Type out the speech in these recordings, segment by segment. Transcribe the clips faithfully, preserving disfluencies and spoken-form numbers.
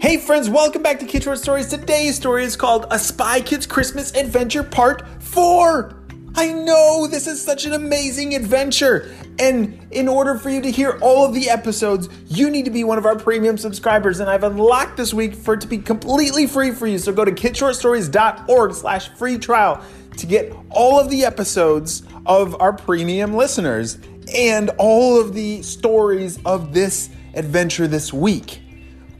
Hey friends, welcome back to Kid Short Stories. Today's story is called A Spy Kids Christmas Adventure Part four. I know, this is such an amazing adventure. And in order for you to hear all of the episodes, you need to be one of our premium subscribers. And I've unlocked this week for it to be completely free for you. So go to kidshortstories.org slash free trial to get all of the episodes of our premium listeners and all of the stories of this adventure this week.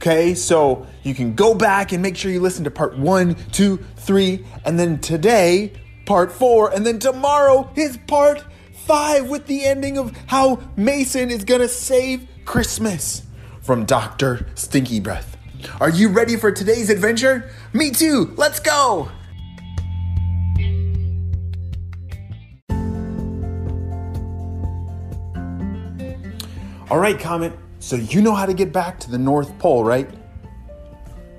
Okay, so you can go back and make sure you listen to part one, two, three, and then today, part four, and then tomorrow is part five with the ending of how Mason is gonna save Christmas from Doctor Stinky Breath. Are you ready for today's adventure? Me too, let's go! All right, Comet. So you know how to get back to the North Pole, right?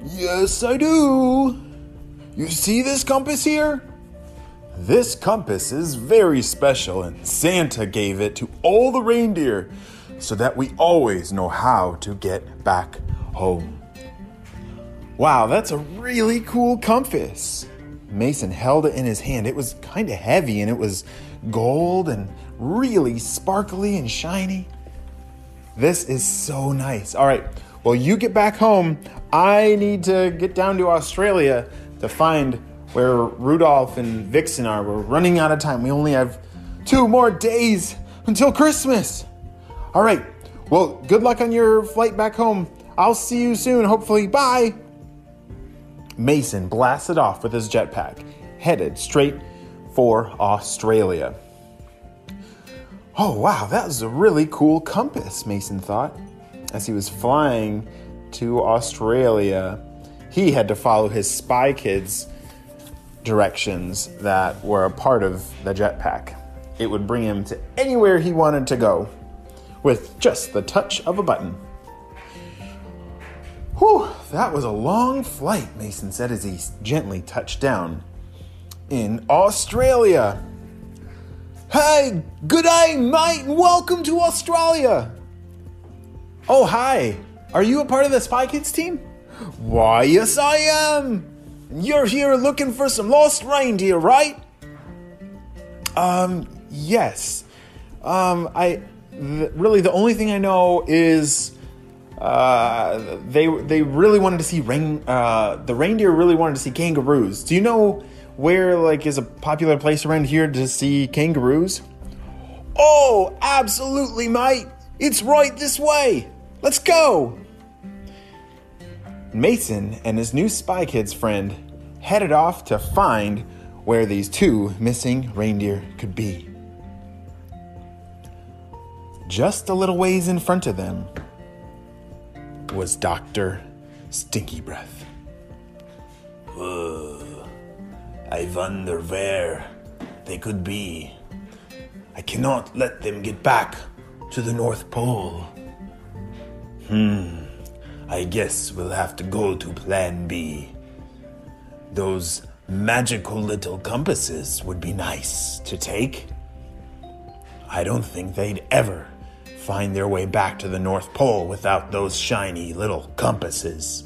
Yes, I do. You see this compass here? This compass is very special, and Santa gave it to all the reindeer so that we always know how to get back home. Wow, that's a really cool compass. Mason held it in his hand. It was kind of heavy, and it was gold and really sparkly and shiny. This is so nice. All right, well, you get back home. I need to get down to Australia to find where Rudolph and Vixen are. We're running out of time. We only have two more days until Christmas. All right, well, good luck on your flight back home. I'll see you soon, hopefully. Bye. Mason blasted off with his jetpack, headed straight for Australia. Oh, wow, that was a really cool compass, Mason thought. As he was flying to Australia, he had to follow his Spy Kids directions that were a part of the jetpack. It would bring him to anywhere he wanted to go with just the touch of a button. Whew, that was a long flight, Mason said as he gently touched down in Australia. Hey, good day, mate, and welcome to Australia. Oh, hi. Are you a part of the Spy Kids team? Why, yes, I am. And you're here looking for some lost reindeer, right? Um, yes. Um, I th- really the only thing I know is uh, they they really wanted to see rain. Uh, the reindeer really wanted to see kangaroos. Do you know where, like, is a popular place around here to see kangaroos? Oh, absolutely, mate. It's right this way. Let's go. Mason and his new Spy Kids friend headed off to find where these two missing reindeer could be. Just a little ways in front of them was Doctor Stinky Breath. Whoa. I wonder where they could be. I cannot let them get back to the North Pole. Hmm, I guess we'll have to go to Plan B. Those magical little compasses would be nice to take. I don't think they'd ever find their way back to the North Pole without those shiny little compasses.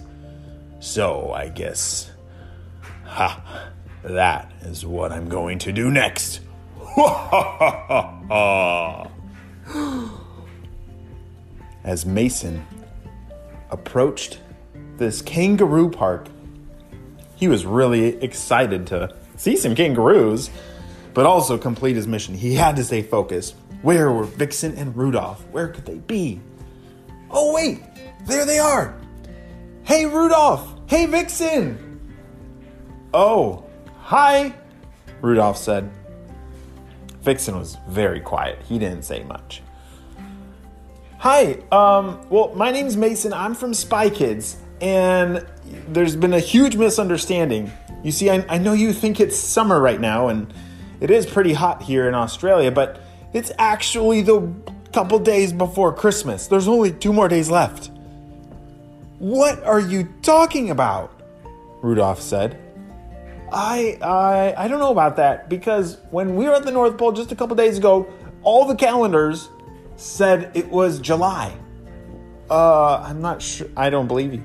So I guess, ha. That is what I'm going to do next. As Mason approached this kangaroo park, he was really excited to see some kangaroos, but also complete his mission. He had to stay focused. Where were Vixen and Rudolph? Where could they be? Oh, wait, there they are. Hey, Rudolph. Hey, Vixen. Oh. Hi, Rudolph said. Vixen was very quiet. He didn't say much. Hi, um, well, my name's Mason. I'm from Spy Kids, and there's been a huge misunderstanding. You see, I, I know you think it's summer right now, and it is pretty hot here in Australia, but it's actually the couple days before Christmas. There's only two more days left. What are you talking about? Rudolph said. I, I I don't know about that, because when we were at the North Pole just a couple days ago, all the calendars said it was July. Uh, I'm not sure. I don't believe you.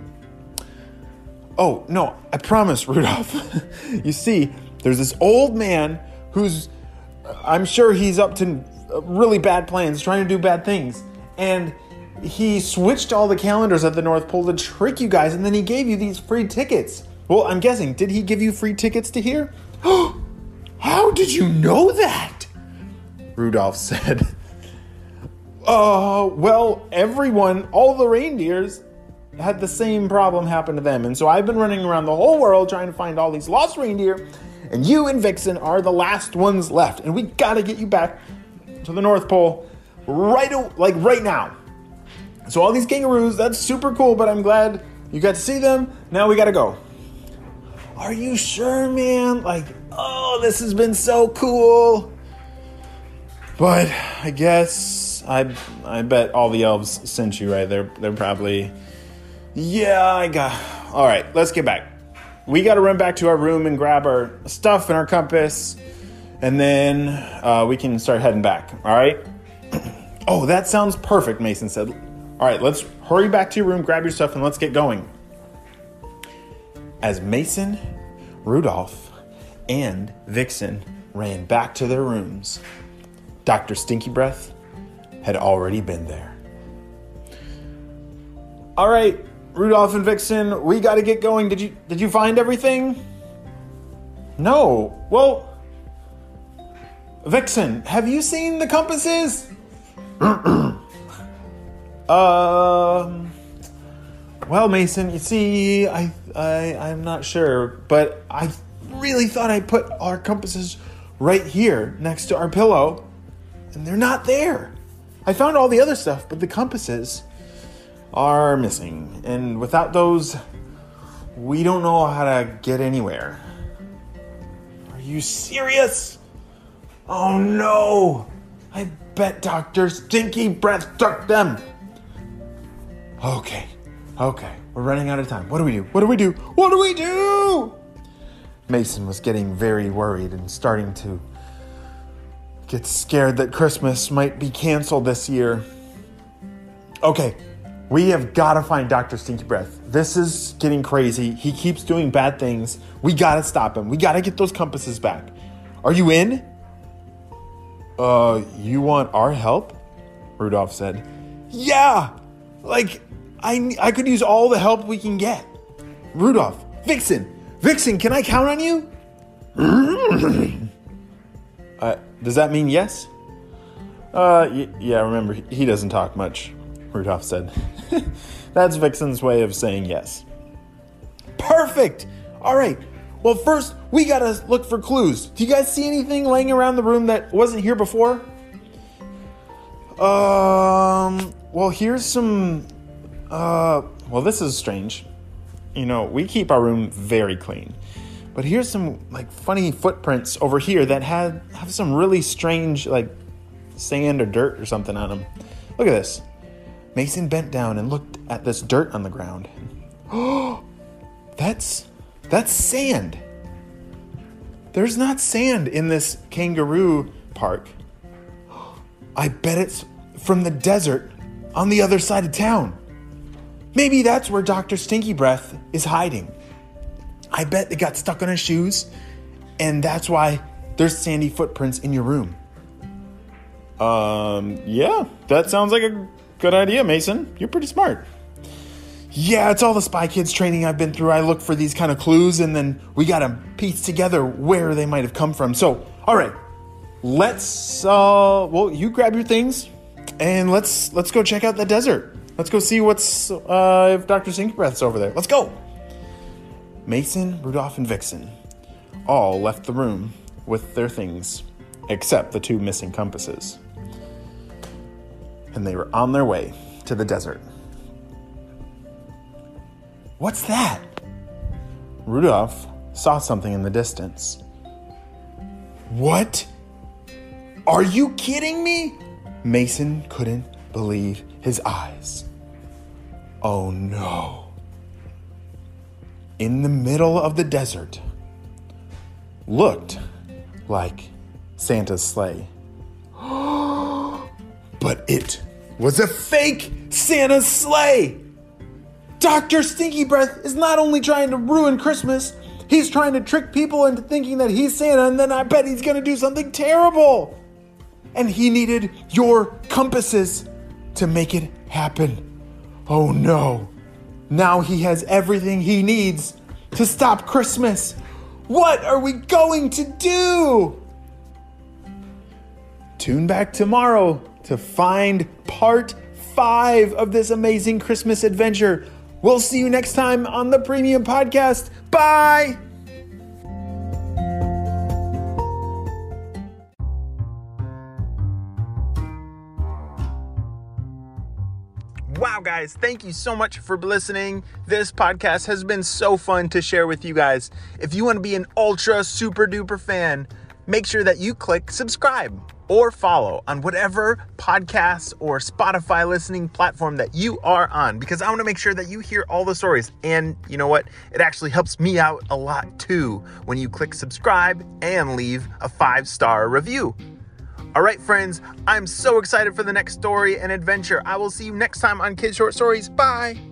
Oh, no, I promise, Rudolph. You see, there's this old man who's, I'm sure he's up to really bad plans, trying to do bad things. And he switched all the calendars at the North Pole to trick you guys, and then he gave you these free tickets. Well, I'm guessing, did he give you free tickets to here? How did you know that? Rudolph said. Uh, well, everyone, all the reindeers, had the same problem happen to them. And so I've been running around the whole world trying to find all these lost reindeer. And you and Vixen are the last ones left. And we got to get you back to the North Pole right o- like right now. So all these kangaroos, that's super cool, but I'm glad you got to see them. Now we got to go. Are you sure, man? Like, oh, this has been so cool. But I guess I I bet all the elves sent you, right? They're they're probably, yeah, I got, all right, let's get back. We got to run back to our room and grab our stuff and our compass, and then uh, we can start heading back, all right? Oh, that sounds perfect, Mason said. All right, let's hurry back to your room, grab your stuff, and let's get going. As Mason, Rudolph, and Vixen ran back to their rooms, Doctor Stinky Breath had already been there. All right, Rudolph and Vixen, we got to get going. Did you did you find everything? No. Well, Vixen, have you seen the compasses? um. Well, Mason, you see, I, I, I'm not sure, but I really thought I put our compasses right here next to our pillow, and they're not there. I found all the other stuff, but the compasses are missing, and without those, we don't know how to get anywhere. Are you serious? Oh, no. I bet Doctor Stinky Breath took them. Okay. Okay, we're running out of time. What do we do? What do we do? What do we do? Mason was getting very worried and starting to get scared that Christmas might be canceled this year. Okay, we have got to find Doctor Stinky Breath. This is getting crazy. He keeps doing bad things. We got to stop him. We got to get those compasses back. Are you in? Uh, you want our help? Rudolph said. Yeah, like... I, I could use all the help we can get. Rudolph, Vixen, Vixen, can I count on you? uh, does that mean yes? Uh, y- yeah, remember, he doesn't talk much, Rudolph said. That's Vixen's way of saying yes. Perfect! All right, well, first, we gotta look for clues. Do you guys see anything laying around the room that wasn't here before? Um, well, here's some... Uh, well, this is strange. You know, we keep our room very clean. But here's some, like, funny footprints over here that had have some really strange, like, sand or dirt or something on them. Look at this. Mason bent down and looked at this dirt on the ground. Oh, that's, that's sand. There's not sand in this kangaroo park. I bet it's from the desert on the other side of town. Maybe that's where Doctor Stinky Breath is hiding. I bet it got stuck on his shoes, and that's why there's sandy footprints in your room. Um, yeah, that sounds like a good idea, Mason. You're pretty smart. Yeah, it's all the Spy Kids training I've been through. I look for these kind of clues, and then we got to piece together where they might have come from. So, all right, let's, uh, well, you grab your things, and let's let's go check out the desert. Let's go see what's, uh, if Doctor Stinky Breath's over there. Let's go. Mason, Rudolph, and Vixen all left the room with their things, except the two missing compasses. And they were on their way to the desert. What's that? Rudolph saw something in the distance. What? Are you kidding me? Mason couldn't believe his eyes. Oh no. In the middle of the desert looked like Santa's sleigh. But it was a fake Santa sleigh. Doctor Stinky Breath is not only trying to ruin Christmas, he's trying to trick people into thinking that he's Santa, and then I bet he's going to do something terrible. And he needed your compasses to make it happen. Oh no. Now he has everything he needs to stop Christmas. What are we going to do? Tune back tomorrow to find part five of this amazing Christmas adventure. We'll see you next time on the Premium Podcast. Bye! Wow, guys, thank you so much for listening. This podcast has been so fun to share with you guys. If you want to be an ultra super duper fan, make sure that you click subscribe or follow on whatever podcast or Spotify listening platform that you are on, because I want to make sure that you hear all the stories. And you know what? It actually helps me out a lot too when you click subscribe and leave a five-star review. All right, friends, I'm so excited for the next story and adventure. I will see you next time on Kid Short Stories. Bye.